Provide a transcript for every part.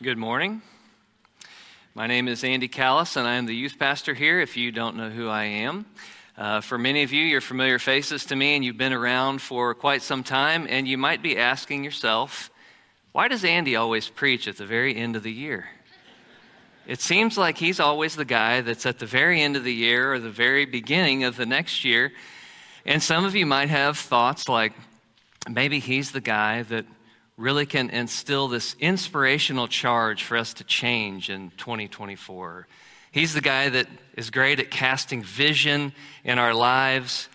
Good morning. My name is Andy Callis, and I am the youth pastor here, if you don't know who I am. For many of you, you're familiar faces to me, and you've been around for quite some time, and you might be asking yourself, why does Andy always preach at the very end of the year? It seems like he's always the guy that's at the very end of the year or the very beginning of the next year, and some of you might have thoughts like, maybe he's the guy that really can instill this inspirational charge for us to change in 2024. He's the guy that is great at casting vision in our lives,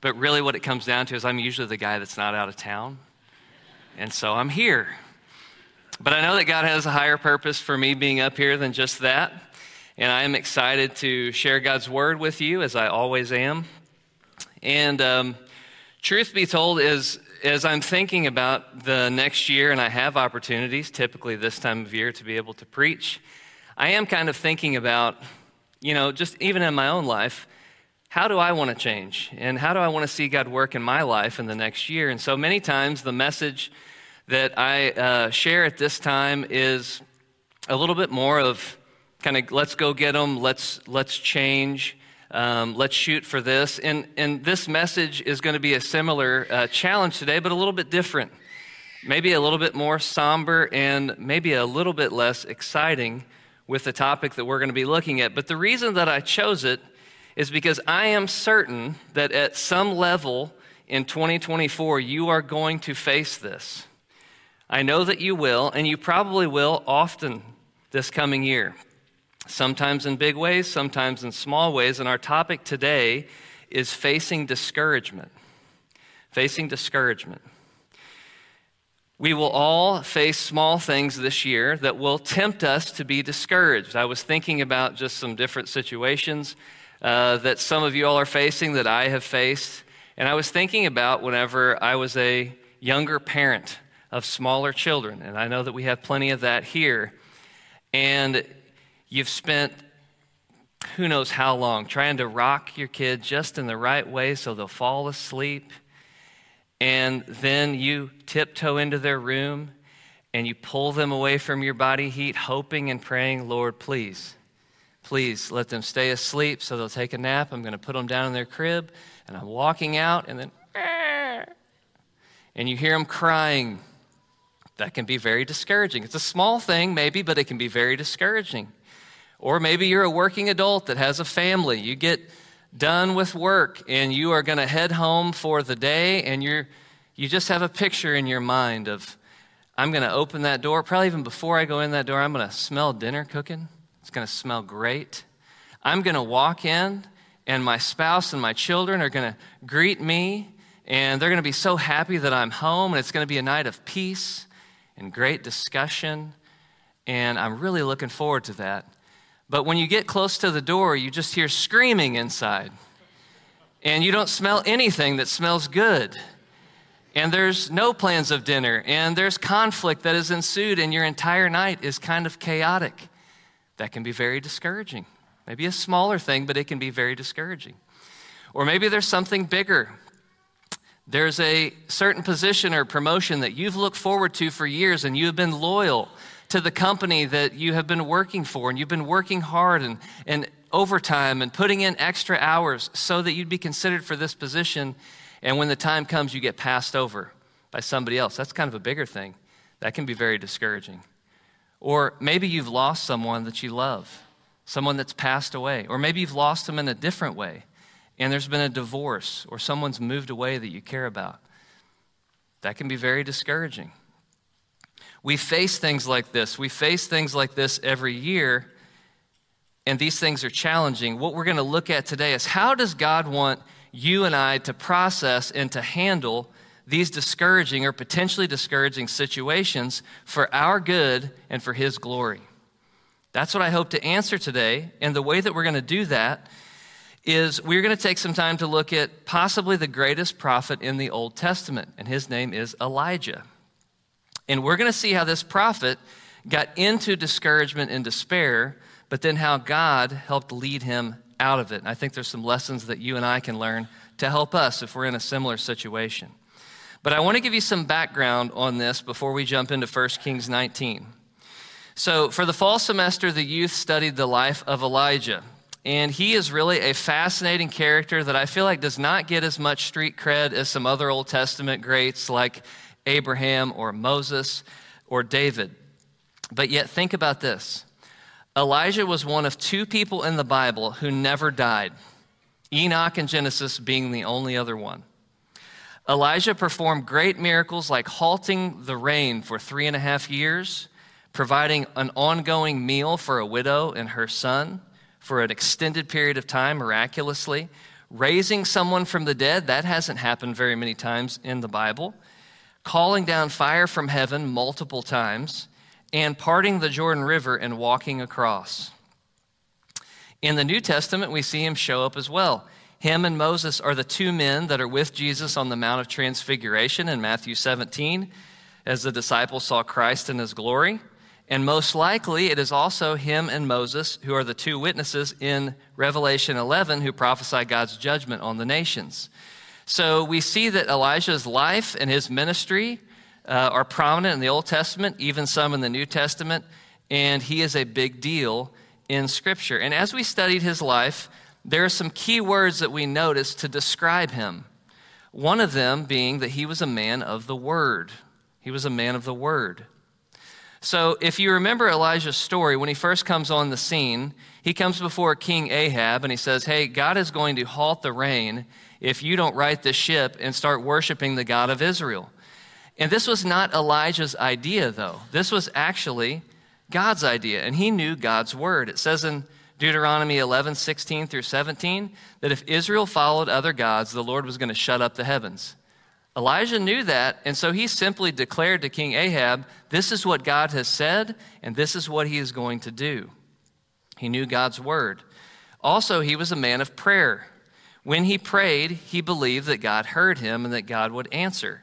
but really what it comes down to is I'm usually the guy that's not out of town, and so I'm here. But I know that God has a higher purpose for me being up here than just that, and I am excited to share God's word with you, as I always am. And truth be told, as I'm thinking about the next year, and I have opportunities, typically this time of year, to be able to preach, I am kind of thinking about, just even in my own life, how do I want to change? And how do I want to see God work in my life in the next year? And so many times the message that I share at this time is a little bit more of kind of let's go get them, let's change. Let's shoot for this. And this message is going to be a similar challenge today, but a little bit different. Maybe a little bit more somber and maybe a little bit less exciting with the topic that we're going to be looking at. But the reason that I chose it is because I am certain that at some level in 2024, you are going to face this. I know that you will, and you probably will often this coming year. Sometimes in big ways, sometimes in small ways. And our topic today is facing discouragement. Facing discouragement. We will all face small things this year that will tempt us to be discouraged. I was thinking about just some different situations that some of you all are facing, that I have faced. And I was thinking about whenever I was a younger parent of smaller children. And I know that we have plenty of that here. And you've spent who knows how long trying to rock your kid just in the right way so they'll fall asleep. And then you tiptoe into their room and you pull them away from your body heat, hoping and praying, Lord, please, please let them stay asleep so they'll take a nap. I'm going to put them down in their crib, and I'm walking out, and then, and you hear them crying. That can be very discouraging. It's a small thing maybe, but it can be very discouraging. Or maybe you're a working adult that has a family. You get done with work and you are going to head home for the day, and you just have a picture in your mind of, I'm going to open that door. Probably even before I go in that door, I'm going to smell dinner cooking. It's going to smell great. I'm going to walk in, and my spouse and my children are going to greet me, and they're going to be so happy that I'm home, and it's going to be a night of peace and great discussion, and I'm really looking forward to that. But when you get close to the door, you just hear screaming inside. And you don't smell anything that smells good. And there's no plans of dinner. And there's conflict that has ensued, and your entire night is kind of chaotic. That can be very discouraging. Maybe a smaller thing, but it can be very discouraging. Or maybe there's something bigger. There's a certain position or promotion that you've looked forward to for years, and you have been loyal to the company that you have been working for, and you've been working hard and overtime and putting in extra hours so that you'd be considered for this position, and when the time comes, you get passed over by somebody else. That's kind of a bigger thing. That can be very discouraging. Or maybe you've lost someone that you love, someone that's passed away, or maybe you've lost them in a different way, and there's been a divorce, or someone's moved away that you care about. That can be very discouraging. We face things like this. We face things like this every year, and these things are challenging. What we're going to look at today is, how does God want you and I to process and to handle these discouraging or potentially discouraging situations for our good and for His glory? That's what I hope to answer today, and the way that we're going to do that is we're going to take some time to look at possibly the greatest prophet in the Old Testament, and his name is Elijah. And we're going to see how this prophet got into discouragement and despair, but then how God helped lead him out of it. And I think there's some lessons that you and I can learn to help us if we're in a similar situation. But I want to give you some background on this before we jump into 1 Kings 19. So for the fall semester, the youth studied the life of Elijah. And he is really a fascinating character that I feel like does not get as much street cred as some other Old Testament greats like Abraham or Moses or David. But yet think about this. Elijah was one of two people in the Bible who never died, Enoch and Genesis being the only other one. Elijah performed great miracles like halting the rain for 3.5 years, providing an ongoing meal for a widow and her son for an extended period of time miraculously, raising someone from the dead. That hasn't happened very many times in the Bible, calling down fire from heaven multiple times, and parting the Jordan River and walking across. In the New Testament, we see him show up as well. Him and Moses are the two men that are with Jesus on the Mount of Transfiguration in Matthew 17, as the disciples saw Christ in his glory. And most likely, it is also him and Moses who are the two witnesses in Revelation 11 who prophesy God's judgment on the nations. So we see that Elijah's life and his ministry are prominent in the Old Testament, even some in the New Testament, and he is a big deal in Scripture. And as we studied his life, there are some key words that we noticed to describe him. One of them being that he was a man of the Word. He was a man of the Word. So if you remember Elijah's story, when he first comes on the scene, he comes before King Ahab and he says, hey, God is going to halt the rain if you don't right the ship and start worshiping the God of Israel. And this was not Elijah's idea, though. This was actually God's idea, and he knew God's word. It says in Deuteronomy 11:16-17, that if Israel followed other gods, the Lord was going to shut up the heavens. Elijah knew that, and so he simply declared to King Ahab, this is what God has said, and this is what he is going to do. He knew God's word. Also, he was a man of prayer. When he prayed, he believed that God heard him and that God would answer.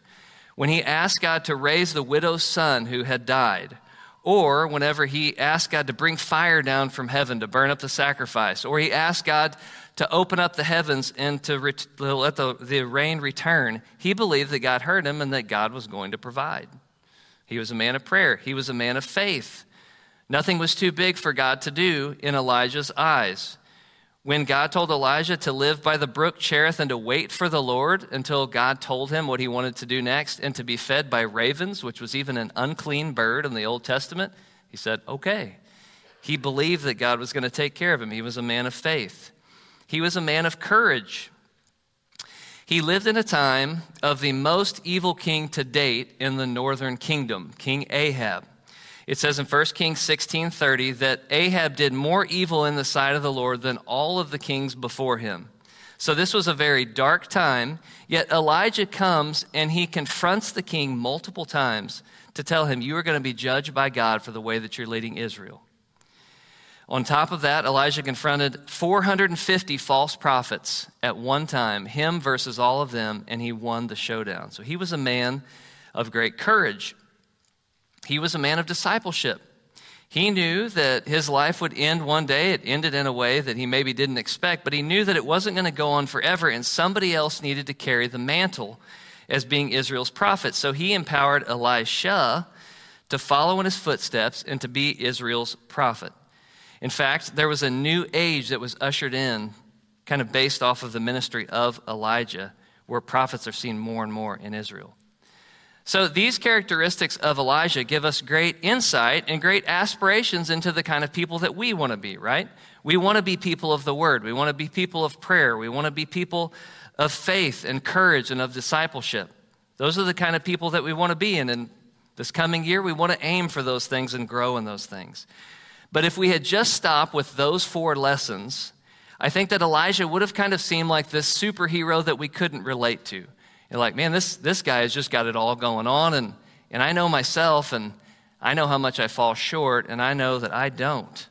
When he asked God to raise the widow's son who had died, or whenever he asked God to bring fire down from heaven to burn up the sacrifice, or he asked God to open up the heavens and to let the rain return, he believed that God heard him and that God was going to provide. He was a man of prayer. He was a man of faith. Nothing was too big for God to do in Elijah's eyes. When God told Elijah to live by the brook Cherith and to wait for the Lord until God told him what he wanted to do next and to be fed by ravens, which was even an unclean bird in the Old Testament, he said, okay. He believed that God was going to take care of him. He was a man of faith. He was a man of courage. He lived in a time of the most evil king to date in the northern kingdom, King Ahab. It says in 1 Kings 16:30 that Ahab did more evil in the sight of the Lord than all of the kings before him. So this was a very dark time, yet Elijah comes and he confronts the king multiple times to tell him, you are going to be judged by God for the way that you're leading Israel. On top of that, Elijah confronted 450 false prophets at one time, him versus all of them, and he won the showdown. So he was a man of great courage. He was a man of discipleship. He knew that his life would end one day. It ended in a way that he maybe didn't expect, but he knew that it wasn't going to go on forever, and somebody else needed to carry the mantle as being Israel's prophet. So he empowered Elisha to follow in his footsteps and to be Israel's prophet. In fact, there was a new age that was ushered in, kind of based off of the ministry of Elijah, where prophets are seen more and more in Israel. So these characteristics of Elijah give us great insight and great aspirations into the kind of people that we want to be, right? We want to be people of the word. We want to be people of prayer. We want to be people of faith and courage and of discipleship. Those are the kind of people that we want to be, and in this coming year, we want to aim for those things and grow in those things. But if we had just stopped with those four lessons, I think that Elijah would have kind of seemed like this superhero that we couldn't relate to. You're like, man, this guy has just got it all going on, and I know myself, and I know how much I fall short, and I know that I don't.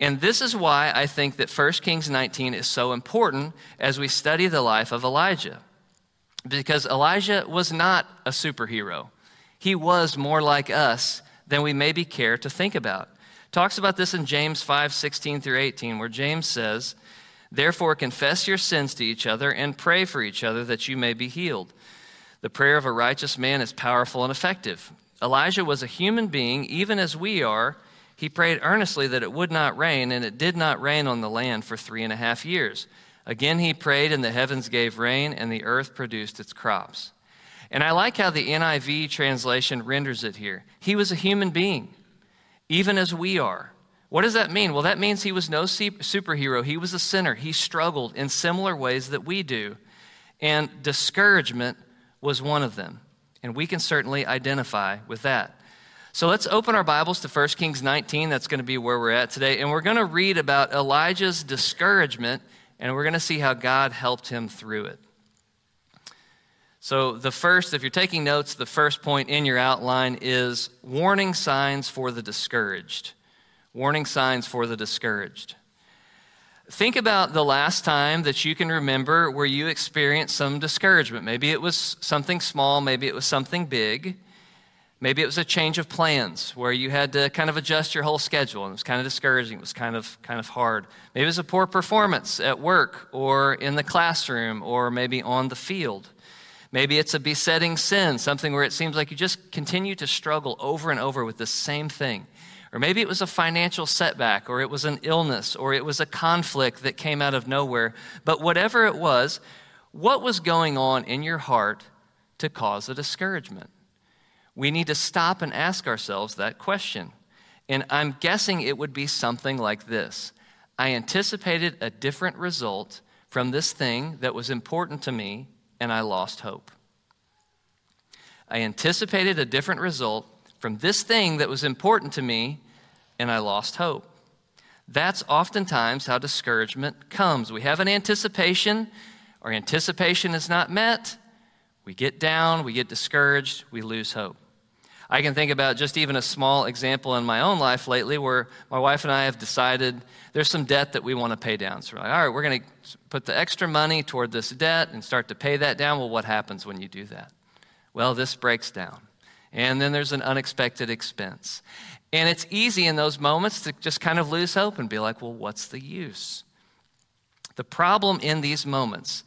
And this is why I think that 1 Kings 19 is so important as we study the life of Elijah, because Elijah was not a superhero. He was more like us than we maybe care to think about. Talks about this in James 5:16-18, where James says, therefore, confess your sins to each other and pray for each other that you may be healed. The prayer of a righteous man is powerful and effective. Elijah was a human being, even as we are, He prayed earnestly that it would not rain, and it did not rain on the land for 3.5 years. Again he prayed, and the heavens gave rain, and the earth produced its crops. And I like how the NIV translation renders it here. He was a human being, even as we are. What does that mean? Well, that means he was no superhero. He was a sinner. He struggled in similar ways that we do, and discouragement was one of them. And we can certainly identify with that. So let's open our Bibles to 1 Kings 19. That's going to be where we're at today. And we're going to read about Elijah's discouragement, and we're going to see how God helped him through it. So if you're taking notes, the first point in your outline is warning signs for the discouraged. Warning signs for the discouraged. Think about the last time that you can remember where you experienced some discouragement. Maybe it was something small, maybe it was something big. Maybe it was a change of plans where you had to kind of adjust your whole schedule, and it was kind of discouraging, it was kind of hard. Maybe it was a poor performance at work or in the classroom or maybe on the field. Maybe it's a besetting sin, something where it seems like you just continue to struggle over and over with the same thing. Or maybe it was a financial setback, or it was an illness, or it was a conflict that came out of nowhere. But whatever it was, what was going on in your heart to cause a discouragement? We need to stop and ask ourselves that question. And I'm guessing it would be something like this. I anticipated a different result from this thing that was important to me, and I lost hope. I anticipated a different result from this thing that was important to me, and I lost hope. That's oftentimes how discouragement comes. We have an anticipation. Our anticipation is not met. We get down, we get discouraged, we lose hope. I can think about just even a small example in my own life lately where my wife and I have decided there's some debt that we want to pay down. So we're like, all right, we're going to put the extra money toward this debt and start to pay that down. Well, what happens when you do that? Well, this breaks down. And then there's an unexpected expense. And it's easy in those moments to just kind of lose hope and be like, well, what's the use? The problem in these moments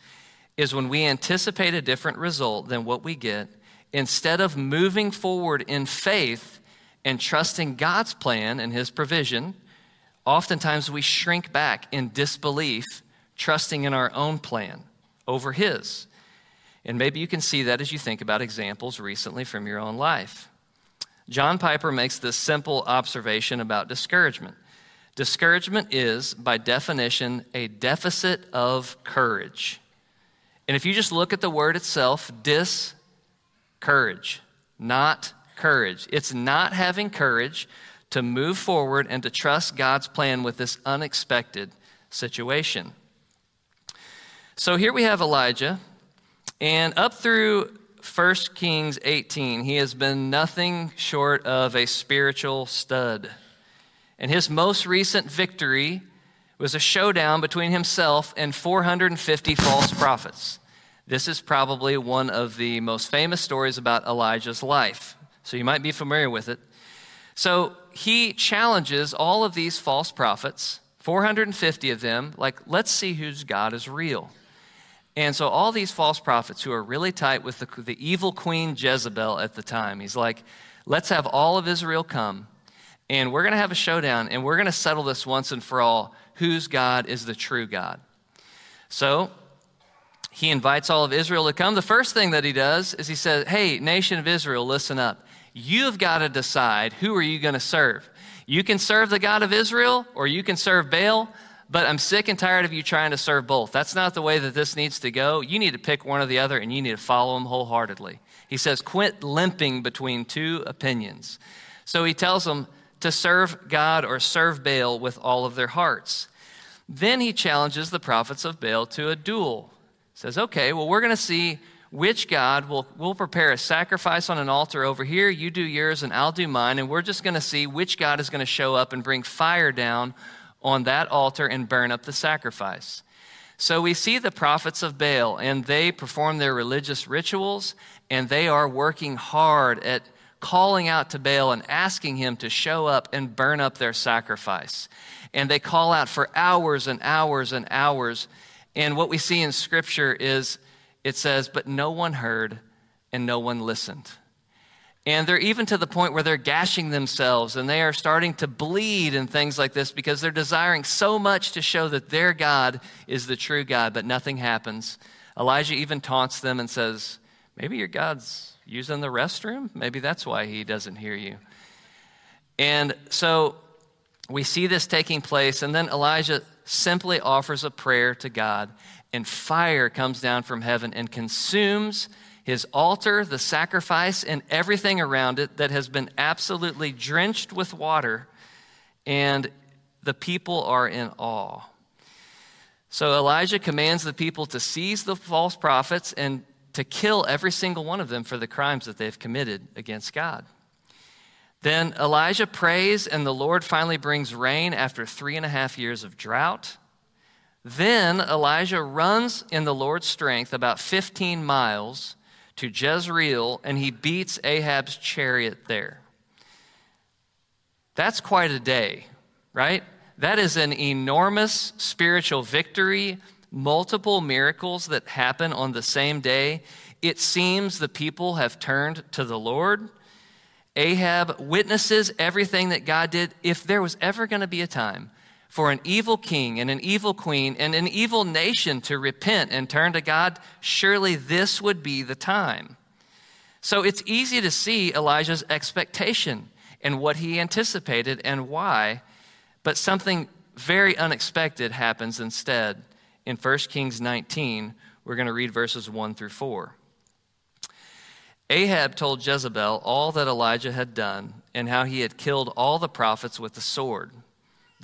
is when we anticipate a different result than what we get, instead of moving forward in faith and trusting God's plan and his provision, oftentimes we shrink back in disbelief, trusting in our own plan over his. And maybe you can see that as you think about examples recently from your own life. John Piper makes this simple observation about discouragement. Discouragement is, by definition, a deficit of courage. And if you just look at the word itself, Courage, not courage. It's not having courage to move forward and to trust God's plan with this unexpected situation. So here we have Elijah, and up through 1 Kings 18, he has been nothing short of a spiritual stud. And his most recent victory was a showdown between himself and 450 false prophets. This is probably one of the most famous stories about Elijah's life, so you might be familiar with it. So he challenges all of these false prophets, 450 of them, like, let's see whose God is real. And so all these false prophets who are really tight with the evil queen Jezebel at the time, he's like, let's have all of Israel come, and we're going to have a showdown, and we're going to settle this once and for all, whose God is the true God. So he invites all of Israel to come. The first thing that he does is he says, hey, nation of Israel, listen up. You've got to decide who are you going to serve. You can serve the God of Israel or you can serve Baal, but I'm sick and tired of you trying to serve both. That's not the way that this needs to go. You need to pick one or the other and you need to follow him wholeheartedly. He says, quit limping between two opinions. So he tells them to serve God or serve Baal with all of their hearts. Then he challenges the prophets of Baal to a duel. Says, okay, well, we're going to see which God will prepare a sacrifice on an altar over here. You do yours and I'll do mine. And we're just going to see which God is going to show up and bring fire down on that altar and burn up the sacrifice. So we see the prophets of Baal, and they perform their religious rituals, and they are working hard at calling out to Baal and asking him to show up and burn up their sacrifice. And they call out for hours and hours and hours. And what we see in Scripture is it says, but no one heard and no one listened. And they're even to the point where they're gashing themselves and they are starting to bleed and things like this because they're desiring so much to show that their God is the true God, but nothing happens. Elijah even taunts them and says, maybe your God's using the restroom? Maybe that's why he doesn't hear you. And so we see this taking place, and then Elijah simply offers a prayer to God, and fire comes down from heaven and consumes his altar, the sacrifice, and everything around it that has been absolutely drenched with water, and the people are in awe. So Elijah commands the people to seize the false prophets and to kill every single one of them for the crimes that they've committed against God. Then Elijah prays, and the Lord finally brings rain after 3.5 years of drought. Then Elijah runs in the Lord's strength about 15 miles to Jezreel, and he beats Ahab's chariot there. That's quite a day, right? That is an enormous spiritual victory, multiple miracles that happen on the same day. It seems the people have turned to the Lord. Ahab witnesses everything that God did. If there was ever going to be a time for an evil king and an evil queen and an evil nation to repent and turn to God, surely this would be the time. So it's easy to see Elijah's expectation and what he anticipated and why, but something very unexpected happens instead. In 1 Kings 19, we're going to read verses 1-4. Ahab told Jezebel all that Elijah had done and how he had killed all the prophets with the sword.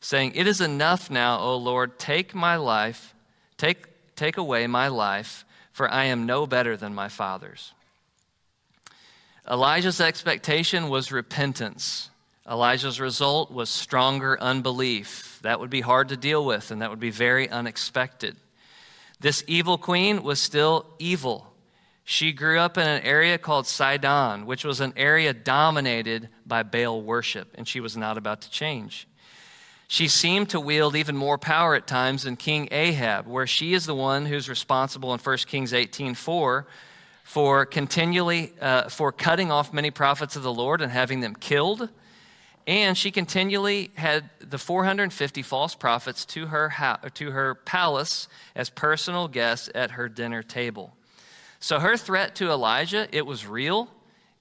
saying, "It is enough now, O Lord, take my life, take away my life, for I am no better than my fathers." Elijah's expectation was repentance. Elijah's result was stronger unbelief. That would be hard to deal with, and that would be very unexpected. This evil queen was still evil. She grew up in an area called Sidon, which was an area dominated by Baal worship, and she was not about to change. She seemed to wield even more power at times than King Ahab, where she is the one who's responsible in 1 Kings 18:4 for continually for cutting off many prophets of the Lord and having them killed, and she continually had the 450 false prophets to her palace as personal guests at her dinner table. So her threat to Elijah, it was real,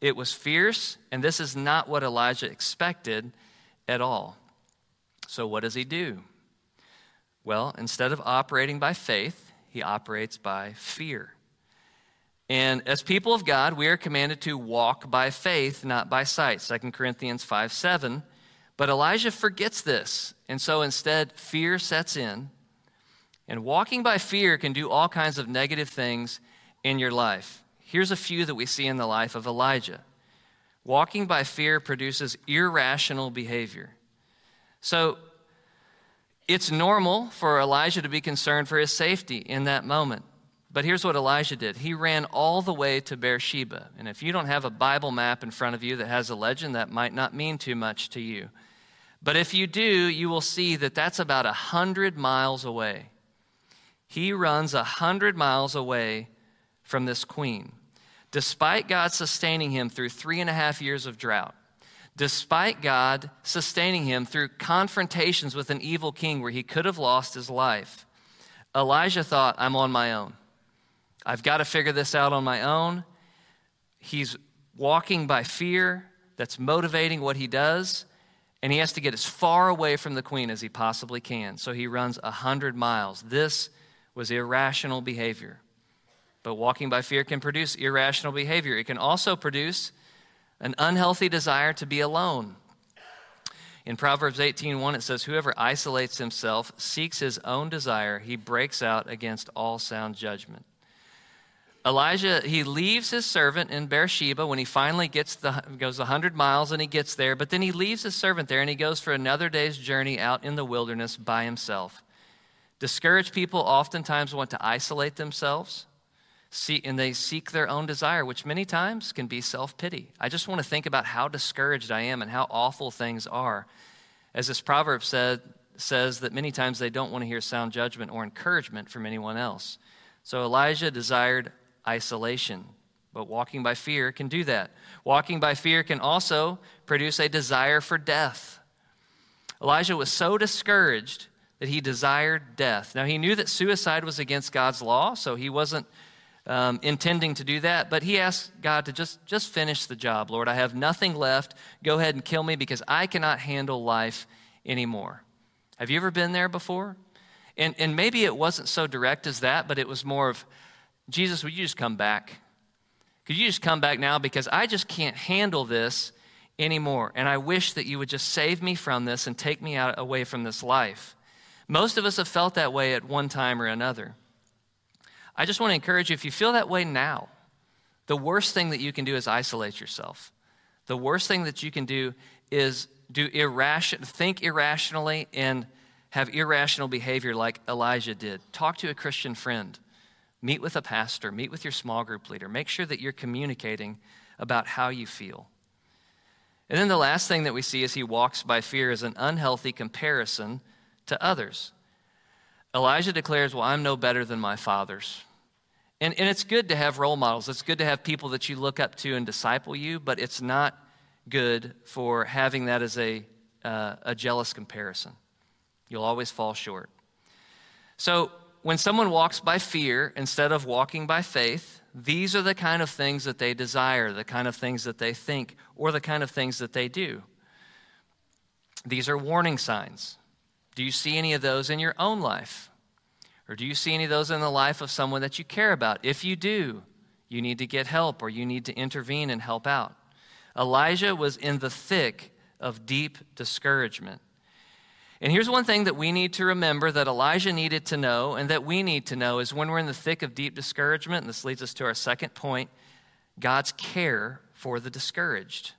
it was fierce, and this is not what Elijah expected at all. So what does he do? Well, instead of operating by faith, he operates by fear. And as people of God, we are commanded to walk by faith, not by sight, 2 Corinthians 5:7. But Elijah forgets this, and so instead fear sets in. And walking by fear can do all kinds of negative things in your life. Here's a few that we see in the life of Elijah. Walking by fear produces irrational behavior. So it's normal for Elijah to be concerned for his safety in that moment. But here's what Elijah did. He ran all the way to Beersheba. And if you don't have a Bible map in front of you that has a legend, that might not mean too much to you. But if you do, you will see that that's about 100 miles away. He runs 100 miles away from this queen, despite God sustaining him through 3.5 years of drought, despite God sustaining him through confrontations with an evil king where he could have lost his life. Elijah thought, I'm on my own. I've got to figure this out on my own. He's walking by fear. That's motivating what he does, and he has to get as far away from the queen as he possibly can. So he runs 100 miles. This was irrational behavior. But walking by fear can produce irrational behavior. It can also produce an unhealthy desire to be alone. In Proverbs 18:1, it says, "Whoever isolates himself seeks his own desire. He breaks out against all sound judgment." Elijah, he leaves his servant in Beersheba when he finally goes 100 miles and he gets there, but then he leaves his servant there and he goes for another day's journey out in the wilderness by himself. Discouraged people oftentimes want to isolate themselves, and they seek their own desire, which many times can be self-pity. I just want to think about how discouraged I am and how awful things are. As this proverb says that many times they don't want to hear sound judgment or encouragement from anyone else. So Elijah desired isolation, but walking by fear can do that. Walking by fear can also produce a desire for death. Elijah was so discouraged that he desired death. Now, he knew that suicide was against God's law, so he wasn't intending to do that, but he asked God to just finish the job. Lord, I have nothing left. Go ahead and kill me because I cannot handle life anymore. Have you ever been there before? And maybe it wasn't so direct as that, but it was more of, Jesus, would you just come back? Could you just come back now? Because I just can't handle this anymore. And I wish that you would just save me from this and take me away from this life. Most of us have felt that way at one time or another. I just want to encourage you, if you feel that way now, the worst thing that you can do is isolate yourself. The worst thing that you can do is think irrationally and have irrational behavior like Elijah did. Talk to a Christian friend. Meet with a pastor, meet with your small group leader. Make sure that you're communicating about how you feel. And then the last thing that we see as he walks by fear is an unhealthy comparison to others. Elijah declares, well, I'm no better than my fathers. And it's good to have role models. It's good to have people that you look up to and disciple you, but it's not good for having that as a jealous comparison. You'll always fall short. So, when someone walks by fear instead of walking by faith, these are the kind of things that they desire, the kind of things that they think, or the kind of things that they do. These are warning signs. Do you see any of those in your own life? Or do you see any of those in the life of someone that you care about? If you do, you need to get help or you need to intervene and help out. Elijah was in the thick of deep discouragement. And here's one thing that we need to remember that Elijah needed to know and that we need to know is when we're in the thick of deep discouragement, and this leads us to our second point, God's care for the discouraged.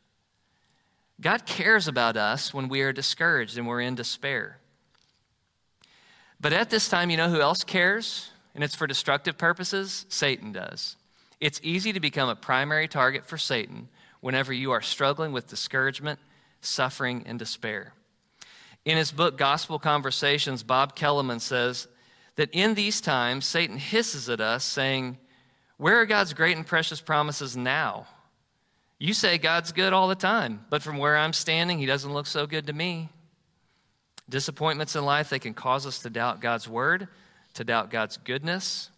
God cares about us when we are discouraged and we're in despair. But at this time, you know who else cares? And it's for destructive purposes? Satan does. It's easy to become a primary target for Satan whenever you are struggling with discouragement, suffering, and despair. In his book, Gospel Conversations, Bob Kellerman says that in these times, Satan hisses at us saying, where are God's great and precious promises now? You say God's good all the time, but from where I'm standing, he doesn't look so good to me. Disappointments in life, they can cause us to doubt God's word, to doubt God's goodness.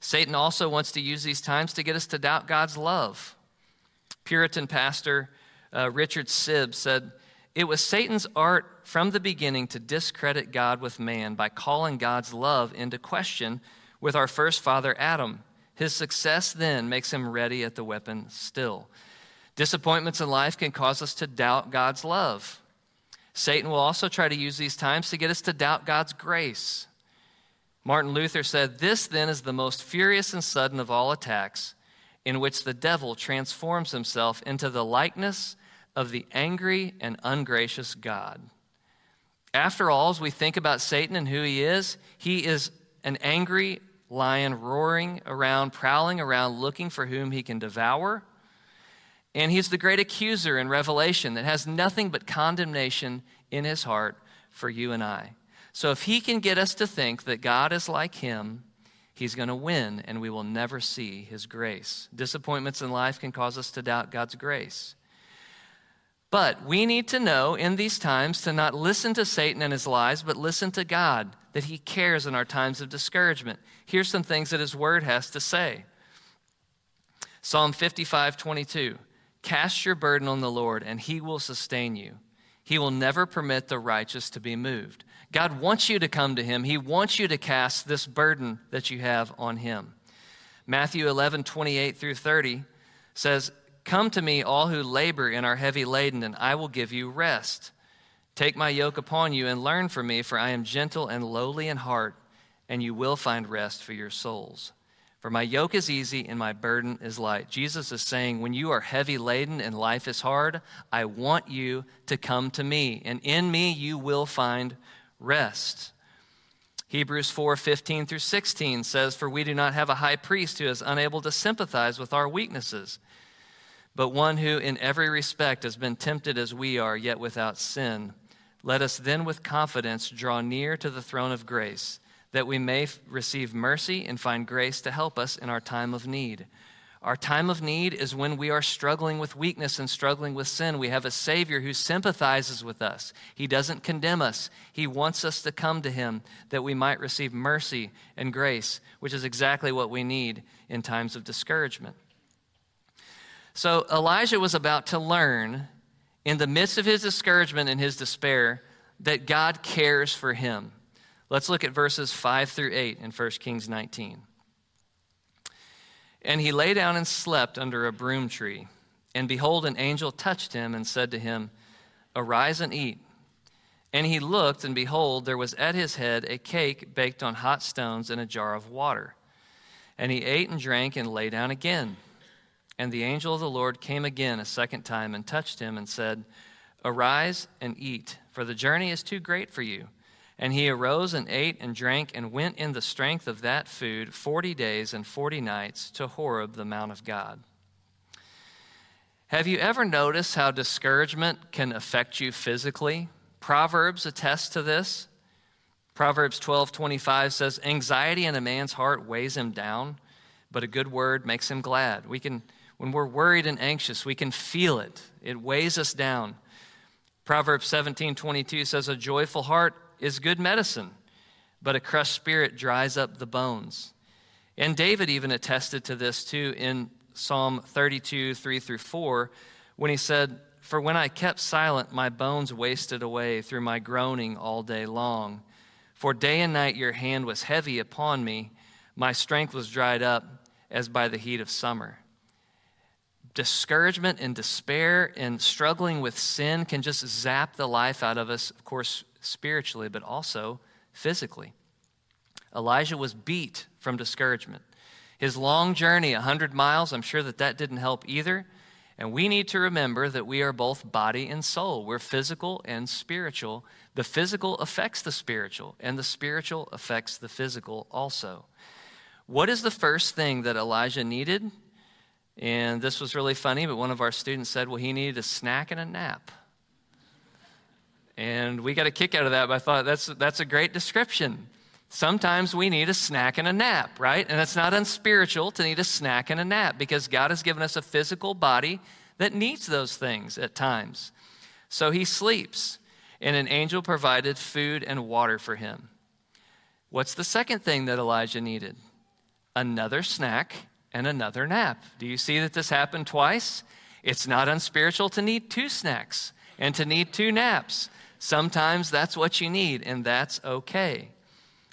Satan also wants to use these times to get us to doubt God's love. Puritan pastor Richard Sibbes said, it was Satan's art from the beginning to discredit God with man by calling God's love into question with our first father, Adam. His success then makes him ready at the weapon still. Disappointments in life can cause us to doubt God's love. Satan will also try to use these times to get us to doubt God's grace. Martin Luther said, this then is the most furious and sudden of all attacks in which the devil transforms himself into the likeness of the angry and ungracious God. After all, as we think about Satan and who he is an angry lion roaring around, prowling around, looking for whom he can devour. And he's the great accuser in Revelation that has nothing but condemnation in his heart for you and I. So if he can get us to think that God is like him, he's going to win and we will never see his grace. Disappointments in life can cause us to doubt God's grace. But we need to know in these times to not listen to Satan and his lies, but listen to God, that he cares in our times of discouragement. Here's some things that his word has to say. Psalm 55:22, cast your burden on the Lord and he will sustain you. He will never permit the righteous to be moved. God wants you to come to him. He wants you to cast this burden that you have on him. Matthew 11:28-30 says, come to me, all who labor and are heavy laden, and I will give you rest. Take my yoke upon you and learn from me, for I am gentle and lowly in heart, and you will find rest for your souls. For my yoke is easy and my burden is light. Jesus is saying, when you are heavy laden and life is hard, I want you to come to me, and in me you will find rest. Hebrews 4:15 through 16 says, for we do not have a high priest who is unable to sympathize with our weaknesses, but one who in every respect has been tempted as we are, yet without sin. Let us then with confidence draw near to the throne of grace, that we may receive mercy and find grace to help us in our time of need. Our time of need is when we are struggling with weakness and struggling with sin. We have a Savior who sympathizes with us. He doesn't condemn us. He wants us to come to him that we might receive mercy and grace, which is exactly what we need in times of discouragement. So Elijah was about to learn in the midst of his discouragement and his despair that God cares for him. Let's look at verses 5 through 8 in 1 Kings 19. And he lay down and slept under a broom tree. And behold, an angel touched him and said to him, arise and eat. And he looked, and behold, there was at his head a cake baked on hot stones and a jar of water. And he ate and drank and lay down again. And the angel of the Lord came again a second time and touched him and said, arise and eat, for the journey is too great for you. And he arose and ate and drank and went in the strength of that food 40 days and 40 nights to Horeb, the Mount of God. Have you ever noticed how discouragement can affect you physically? Proverbs attests to this. Proverbs 12:25 says, anxiety in a man's heart weighs him down, but a good word makes him glad. When we're worried and anxious, we can feel it. It weighs us down. Proverbs 17:22 says, a joyful heart is good medicine, but a crushed spirit dries up the bones. And David even attested to this too in Psalm 32, 3 through 4, when he said, for when I kept silent, my bones wasted away through my groaning all day long. For day and night your hand was heavy upon me. My strength was dried up as by the heat of summer. Discouragement and despair and struggling with sin can just zap the life out of us, of course, spiritually, but also physically. Elijah was beat from discouragement. His long journey, 100 miles, I'm sure that didn't help either. And we need to remember that we are both body and soul. We're physical and spiritual. The physical affects the spiritual, and the spiritual affects the physical also. What is the first thing that Elijah needed? And this was really funny, but one of our students said, well, he needed a snack and a nap. And we got a kick out of that, but I thought that's a great description. Sometimes we need a snack and a nap, right? And it's not unspiritual to need a snack and a nap because God has given us a physical body that needs those things at times. So he sleeps, and an angel provided food and water for him. What's the second thing that Elijah needed? Another snack and another nap. Do you see that this happened twice? It's not unspiritual to need two snacks and to need two naps. Sometimes that's what you need, and that's okay.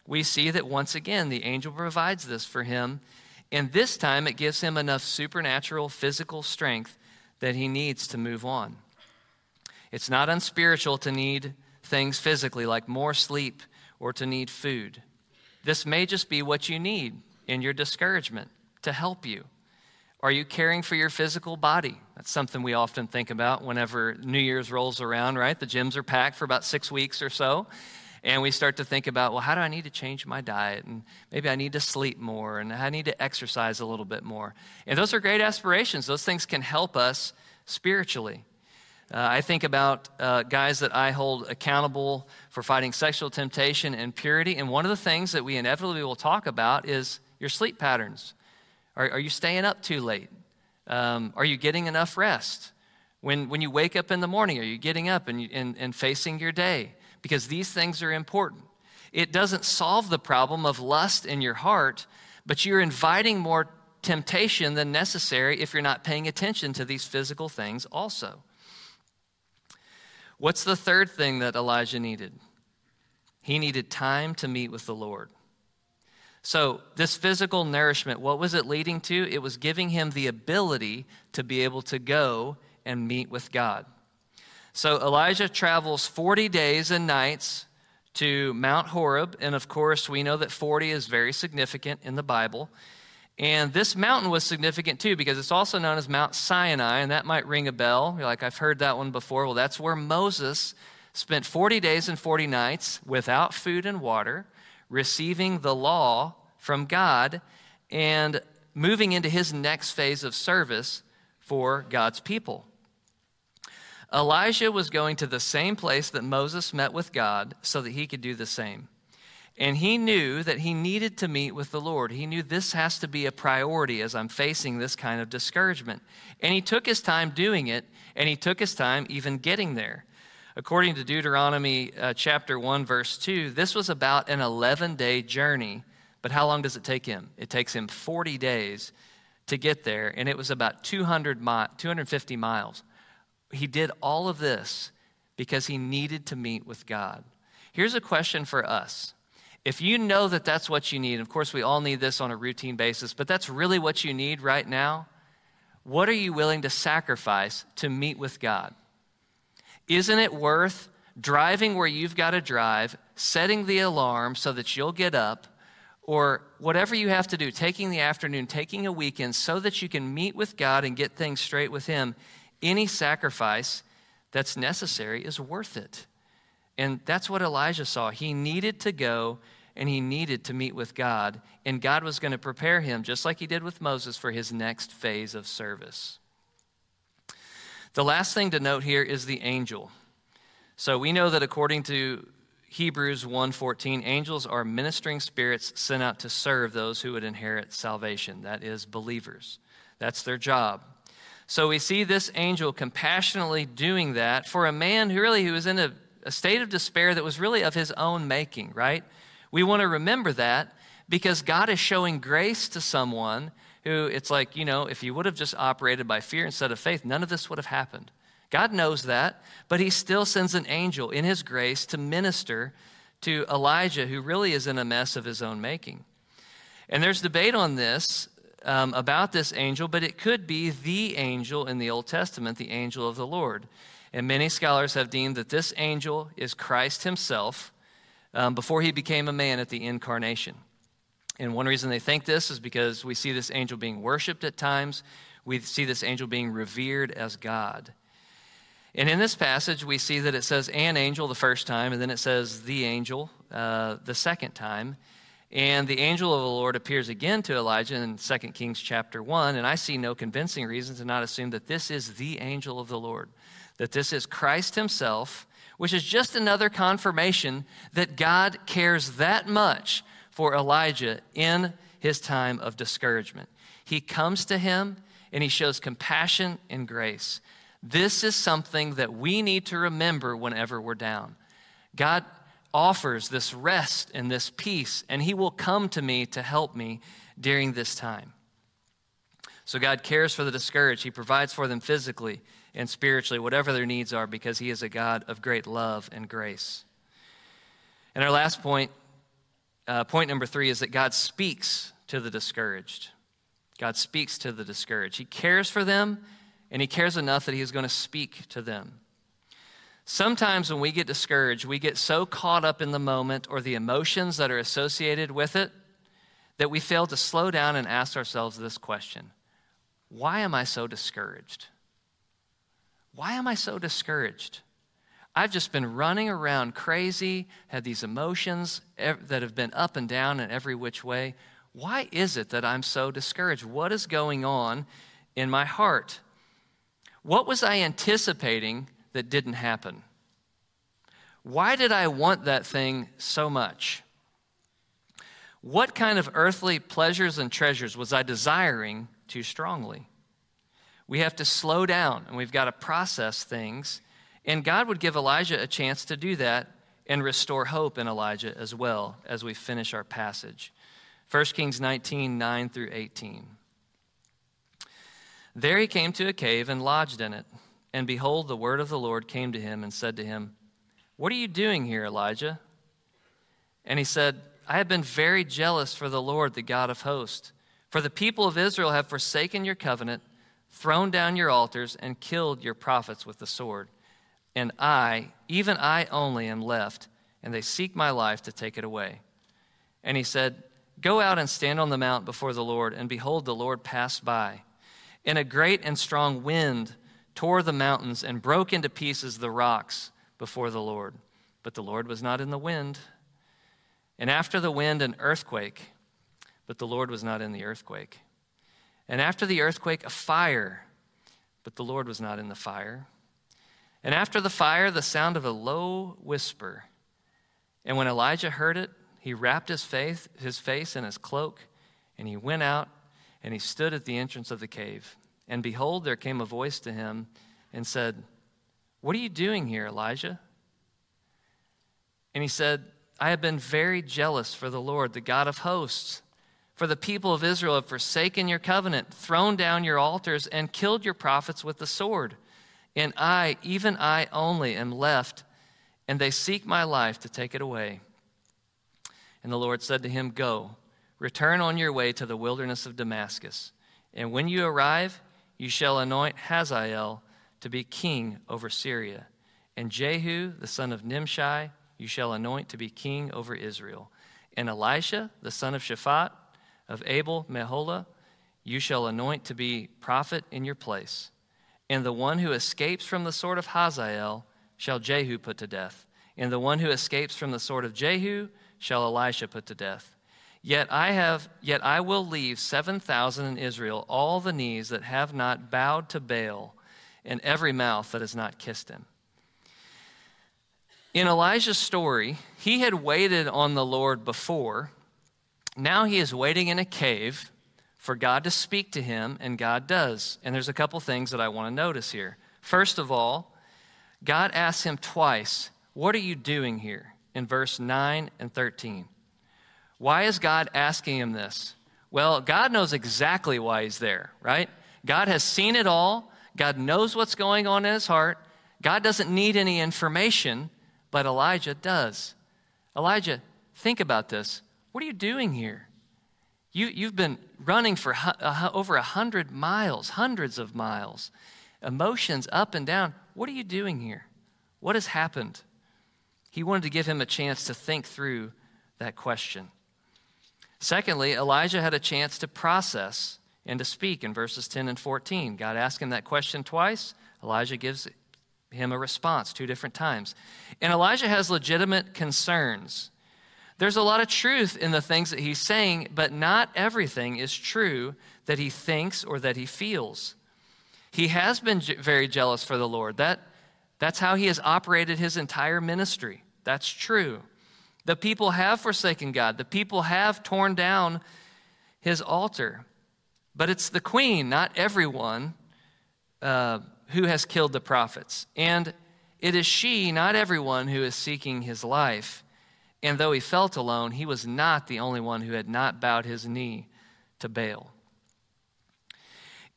We see that once again, the angel provides this for him, and this time it gives him enough supernatural physical strength that he needs to move on. It's not unspiritual to need things physically like more sleep or to need food. This may just be what you need in your discouragement to help you. Are you caring for your physical body? That's something we often think about whenever New Year's rolls around, right? The gyms are packed for about 6 weeks or so, and we start to think about, well, how do I need to change my diet? And maybe I need to sleep more, and I need to exercise a little bit more. And those are great aspirations. Those things can help us spiritually. I think about guys that I hold accountable for fighting sexual temptation and purity, and one of the things that we inevitably will talk about is your sleep patterns. Are you staying up too late? Are you getting enough rest? When you wake up in the morning, are you getting up and facing your day? Because these things are important. It doesn't solve the problem of lust in your heart, but you're inviting more temptation than necessary if you're not paying attention to these physical things also. What's the third thing that Elijah needed? He needed time to meet with the Lord. So this physical nourishment, what was it leading to? It was giving him the ability to be able to go and meet with God. So Elijah travels 40 days and nights to Mount Horeb. And of course, we know that 40 is very significant in the Bible. And this mountain was significant too, because it's also known as Mount Sinai, and that might ring a bell. You're like, I've heard that one before. Well, that's where Moses spent 40 days and 40 nights without food and water, receiving the law from God and moving into his next phase of service for God's people. Elijah was going to the same place that Moses met with God so that he could do the same. And he knew that he needed to meet with the Lord. He knew this has to be a priority as I'm facing this kind of discouragement. And he took his time doing it, and he took his time even getting there. According to Deuteronomy chapter 1, verse 2, this was about an 11-day journey. But how long does it take him? It takes him 40 days to get there, and it was about 250 miles. He did all of this because he needed to meet with God. Here's a question for us. If you know that that's what you need, of course we all need this on a routine basis, but that's really what you need right now, what are you willing to sacrifice to meet with God? Isn't it worth driving where you've got to drive, setting the alarm so that you'll get up, or whatever you have to do, taking the afternoon, taking a weekend so that you can meet with God and get things straight with him? Any sacrifice that's necessary is worth it. And that's what Elijah saw. He needed to go and he needed to meet with God. And God was going to prepare him, just like he did with Moses, for his next phase of service. The last thing to note here is the angel. So we know that according to Hebrews 1:14, angels are ministering spirits sent out to serve those who would inherit salvation. That is believers. That's their job. So we see this angel compassionately doing that for a man who was in a state of despair that was really of his own making, right? We want to remember that because God is showing grace to someone who it's like, if you would have just operated by fear instead of faith, none of this would have happened. God knows that, but he still sends an angel in his grace to minister to Elijah, who really is in a mess of his own making. And there's debate on this, about this angel, but it could be the angel in the Old Testament, the angel of the Lord. And many scholars have deemed that this angel is Christ himself before he became a man at the incarnation. And one reason they think this is because we see this angel being worshiped at times. We see this angel being revered as God. And in this passage, we see that it says an angel the first time, and then it says the angel the second time. And the angel of the Lord appears again to Elijah in 2 Kings chapter 1, and I see no convincing reason to not assume that this is the angel of the Lord, that this is Christ himself, which is just another confirmation that God cares that much for Elijah in his time of discouragement. He comes to him and he shows compassion and grace. This is something that we need to remember whenever we're down. God offers this rest and this peace, and he will come to me to help me during this time. So God cares for the discouraged. He provides for them physically and spiritually, whatever their needs are, because he is a God of great love and grace. And our last point, point number 3, is that God speaks to the discouraged. God speaks to the discouraged. He cares for them, and he cares enough that he is going to speak to them. Sometimes when we get discouraged, we get so caught up in the moment or the emotions that are associated with it that we fail to slow down and ask ourselves this question: why am I so discouraged? Why am I so discouraged? I've just been running around crazy, had these emotions that have been up and down in every which way. Why is it that I'm so discouraged? What is going on in my heart? What was I anticipating that didn't happen? Why did I want that thing so much? What kind of earthly pleasures and treasures was I desiring too strongly? We have to slow down, and we've got to process things. And God would give Elijah a chance to do that and restore hope in Elijah as well as we finish our passage. 1 Kings 19, 9 through 18. There he came to a cave and lodged in it. And behold, the word of the Lord came to him and said to him, "What are you doing here, Elijah?" And he said, "I have been very jealous for the Lord, the God of hosts. For the people of Israel have forsaken your covenant, thrown down your altars, and killed your prophets with the sword. And I, even I only, am left, and they seek my life to take it away." And he said, Go out and stand on the mount before the Lord, and behold, the Lord passed by. And a great and strong wind tore the mountains and broke into pieces the rocks before the Lord. But the Lord was not in the wind. And after the wind, an earthquake. But the Lord was not in the earthquake. And after the earthquake, a fire. But the Lord was not in the fire. And after the fire, the sound of a low whisper. And when Elijah heard it, he wrapped his face in his cloak, and he went out, and he stood at the entrance of the cave. And behold, there came a voice to him and said, "What are you doing here, Elijah?" And he said, "I have been very jealous for the Lord, the God of hosts. For the people of Israel have forsaken your covenant, thrown down your altars, and killed your prophets with the sword. And I, even I only, am left, and they seek my life to take it away." And the Lord said to him, "Go, return on your way to the wilderness of Damascus. And when you arrive, you shall anoint Hazael to be king over Syria. And Jehu, the son of Nimshai, you shall anoint to be king over Israel. And Elisha, the son of Shaphat, of Abel Meholah, you shall anoint to be prophet in your place. And the one who escapes from the sword of Hazael shall Jehu put to death. And the one who escapes from the sword of Jehu shall Elisha put to death. Yet I will leave 7,000 in Israel, all the knees that have not bowed to Baal, and every mouth that has not kissed him." In Elijah's story, he had waited on the Lord before. Now he is waiting in a cave for God to speak to him, and God does. And there's a couple things that I want to notice here. First of all, God asks him twice, "What are you doing here?" in verse 9 and 13. Why is God asking him this? Well, God knows exactly why he's there, right? God has seen it all. God knows what's going on in his heart. God doesn't need any information, but Elijah does. Elijah, think about this. What are you doing here? You've been running for over 100 miles, hundreds of miles, emotions up and down. What are you doing here? What has happened? He wanted to give him a chance to think through that question. Secondly, Elijah had a chance to process and to speak in verses 10 and 14. God asked him that question twice. Elijah gives him a response two different times. And Elijah has legitimate concerns. There's a lot of truth in the things that he's saying, but not everything is true that he thinks or that he feels. He has been very jealous for the Lord. That's how he has operated his entire ministry. That's true. The people have forsaken God. The people have torn down his altar. But it's the queen, not everyone, who has killed the prophets. And it is she, not everyone, who is seeking his life. And though he felt alone, he was not the only one who had not bowed his knee to Baal.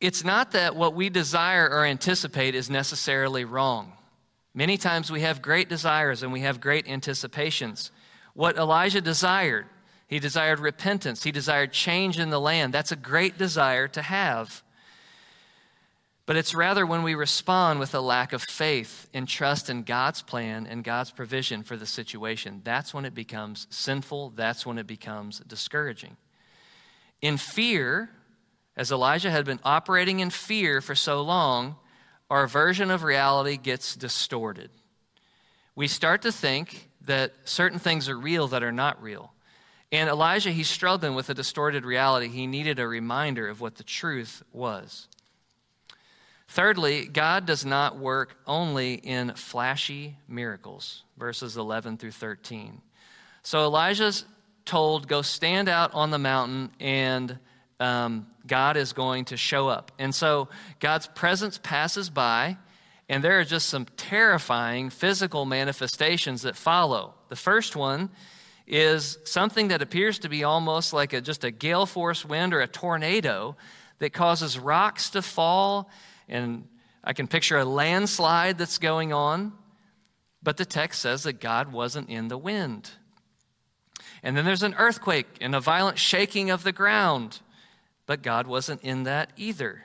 It's not that what we desire or anticipate is necessarily wrong. Many times we have great desires and we have great anticipations. What Elijah desired, he desired repentance. He desired change in the land. That's a great desire to have. But it's rather when we respond with a lack of faith and trust in God's plan and God's provision for the situation. That's when it becomes sinful. That's when it becomes discouraging. In fear, as Elijah had been operating in fear for so long, our version of reality gets distorted. We start to think that certain things are real that are not real. And Elijah, he's struggling with a distorted reality. He needed a reminder of what the truth was. Thirdly, God does not work only in flashy miracles, verses 11 through 13. So Elijah's told, go stand out on the mountain, and God is going to show up. And so God's presence passes by, and there are just some terrifying physical manifestations that follow. The first one is something that appears to be almost like just a gale force wind or a tornado that causes rocks to fall, and I can picture a landslide that's going on, but the text says that God wasn't in the wind. And then there's an earthquake and a violent shaking of the ground, but God wasn't in that either.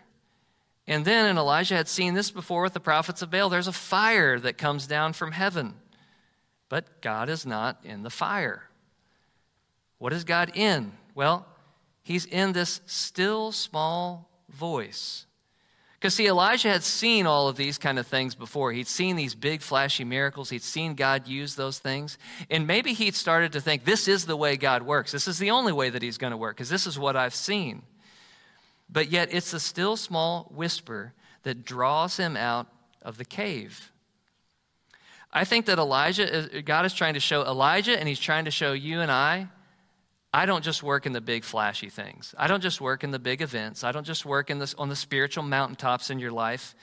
And then, and Elijah had seen this before with the prophets of Baal, there's a fire that comes down from heaven, but God is not in the fire. What is God in? Well, he's in this still small voice. Because, see, Elijah had seen all of these kind of things before. He'd seen these big, flashy miracles. He'd seen God use those things. And maybe he'd started to think, this is the way God works. This is the only way that he's going to work, because this is what I've seen. But yet it's the still small whisper that draws him out of the cave. I think that God is trying to show Elijah, and he's trying to show you and I don't just work in the big flashy things. I don't just work in the big events. I don't just work on the spiritual mountaintops in your life.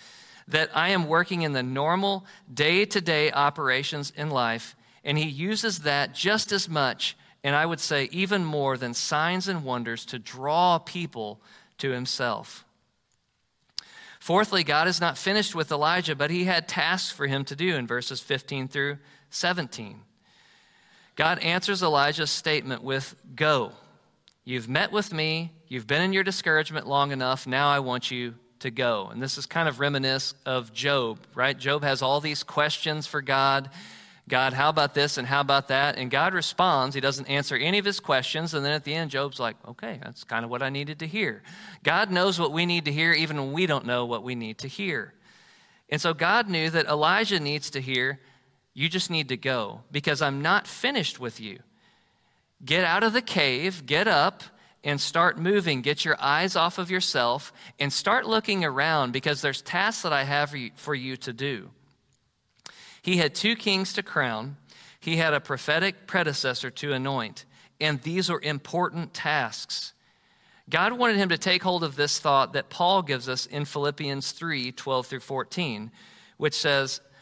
That I am working in the normal day-to-day operations in life, and he uses that just as much, and I would say even more than signs and wonders, to draw people to himself. Fourthly, God is not finished with Elijah, but he had tasks for him to do in verses 15 through 17. God answers Elijah's statement with, "Go. You've met with me. You've been in your discouragement long enough. Now I want you to go." And this is kind of reminiscent of Job, right? Job has all these questions for God. God, how about this and how about that? And God responds. He doesn't answer any of his questions. And then at the end, Job's like, okay, that's kind of what I needed to hear. God knows what we need to hear even when we don't know what we need to hear. And so God knew that Elijah needs to hear, you just need to go because I'm not finished with you. Get out of the cave, get up, and start moving. Get your eyes off of yourself and start looking around because there's tasks that I have for you to do. He had 2 kings to crown. He had a prophetic predecessor to anoint. And these are important tasks. God wanted him to take hold of this thought that Paul gives us in Philippians 3:12 through 14, which says,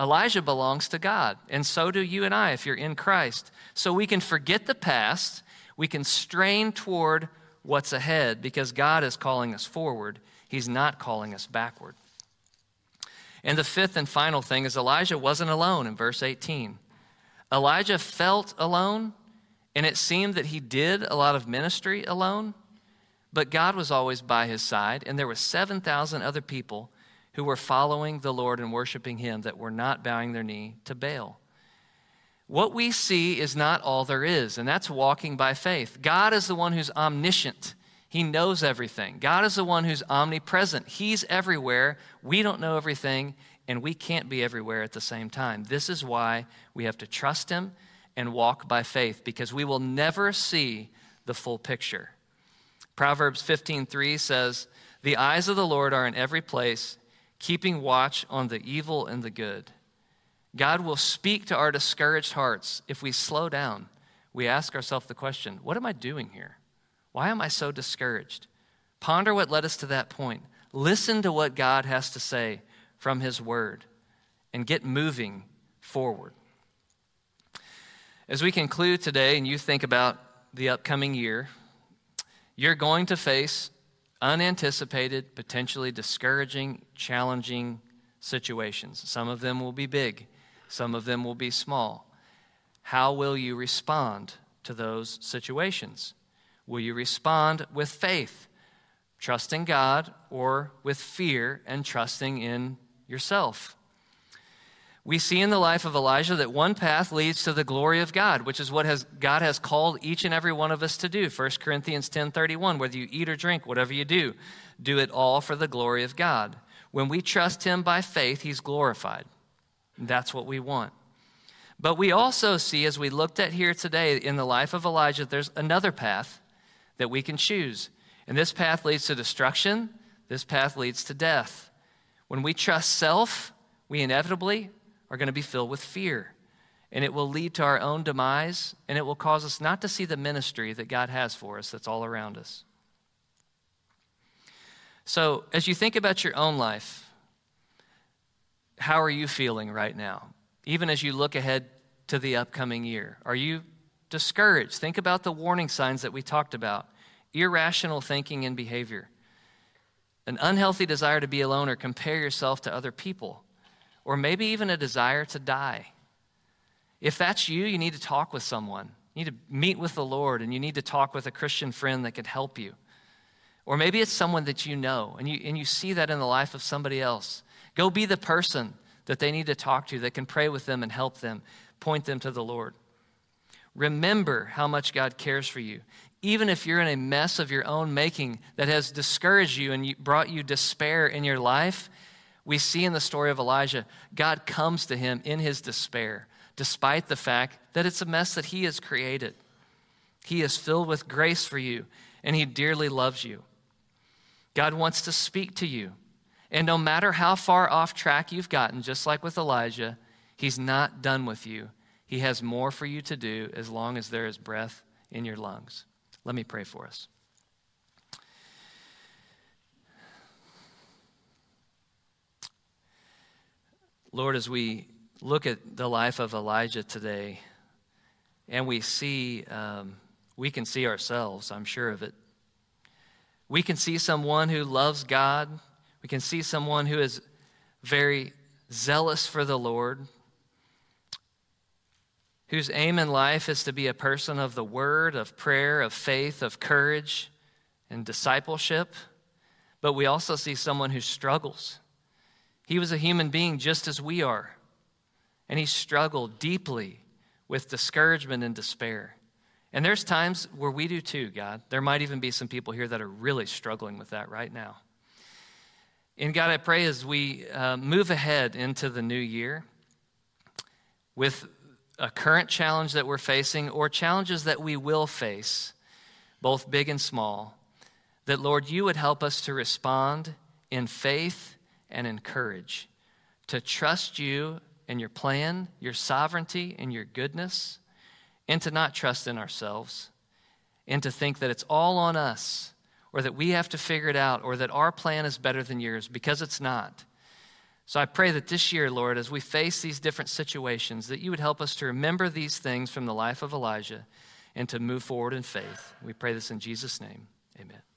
Elijah belongs to God, and so do you and I if you're in Christ. So we can forget the past, we can strain toward what's ahead because God is calling us forward. He's not calling us backward. And the fifth and final thing is Elijah wasn't alone in verse 18. Elijah felt alone, and it seemed that he did a lot of ministry alone, but God was always by his side, and there were 7,000 other people who were following the Lord and worshiping him that were not bowing their knee to Baal. What we see is not all there is, and that's walking by faith. God is the one who's omniscient. He knows everything. God is the one who's omnipresent. He's everywhere. We don't know everything, and we can't be everywhere at the same time. This is why we have to trust him and walk by faith, because we will never see the full picture. Proverbs 15:3 says, "The eyes of the Lord are in every place, keeping watch on the evil and the good." God will speak to our discouraged hearts if we slow down. We ask ourselves the question, what am I doing here? Why am I so discouraged? Ponder what led us to that point. Listen to what God has to say from his word, and get moving forward. As we conclude today and you think about the upcoming year, you're going to face unanticipated, potentially discouraging, challenging situations. Some of them will be big, some of them will be small. How will you respond to those situations? Will you respond with faith, trusting God, or with fear and trusting in yourself? We see in the life of Elijah that one path leads to the glory of God, which is what God has called each and every one of us to do. 1 Corinthians 10:31, whether you eat or drink, whatever you do, do it all for the glory of God. When we trust him by faith, he's glorified. That's what we want. But we also see, as we looked at here today in the life of Elijah, there's another path that we can choose. And this path leads to destruction. This path leads to death. When we trust self, we inevitably are going to be filled with fear, and it will lead to our own demise, and it will cause us not to see the ministry that God has for us that's all around us. So as you think about your own life, how are you feeling right now? Even as you look ahead to the upcoming year, are you discouraged? Think about the warning signs that we talked about, irrational thinking and behavior. an unhealthy desire to be alone or compare yourself to other people, or maybe even a desire to die. If that's you, you need to talk with someone. You need to meet with the Lord, and you need to talk with a Christian friend that could help you. Or maybe it's someone that you know, and you see that in the life of somebody else. Go be the person that they need to talk to, that can pray with them and help them, point them to the Lord. Remember how much God cares for you. Even if you're in a mess of your own making that has discouraged you and brought you despair in your life, we see in the story of Elijah, God comes to him in his despair, despite the fact that it's a mess that he has created. He is filled with grace for you, and he dearly loves you. God wants to speak to you. And no matter how far off track you've gotten, just like with Elijah, he's not done with you. He has more for you to do as long as there is breath in your lungs. Let me pray for us. Lord, as we look at the life of Elijah today, and we see, we can see ourselves, I'm sure of it. We can see someone who loves God. We can see someone who is very zealous for the Lord, whose aim in life is to be a person of the word, of prayer, of faith, of courage, and discipleship. But we also see someone who struggles. He was a human being just as we are, and he struggled deeply with discouragement and despair. And there's times where we do too, God. There might even be some people here that are really struggling with that right now. And God, I pray as we move ahead into the new year with a current challenge that we're facing or challenges that we will face, both big and small, that, Lord, you would help us to respond in faith and in courage, to trust you and your plan, your sovereignty, and your goodness, and to not trust in ourselves, and to think that it's all on us, or that we have to figure it out, or that our plan is better than yours, because it's not. So I pray that this year, Lord, as we face these different situations, that you would help us to remember these things from the life of Elijah and to move forward in faith. We pray this in Jesus' name. Amen.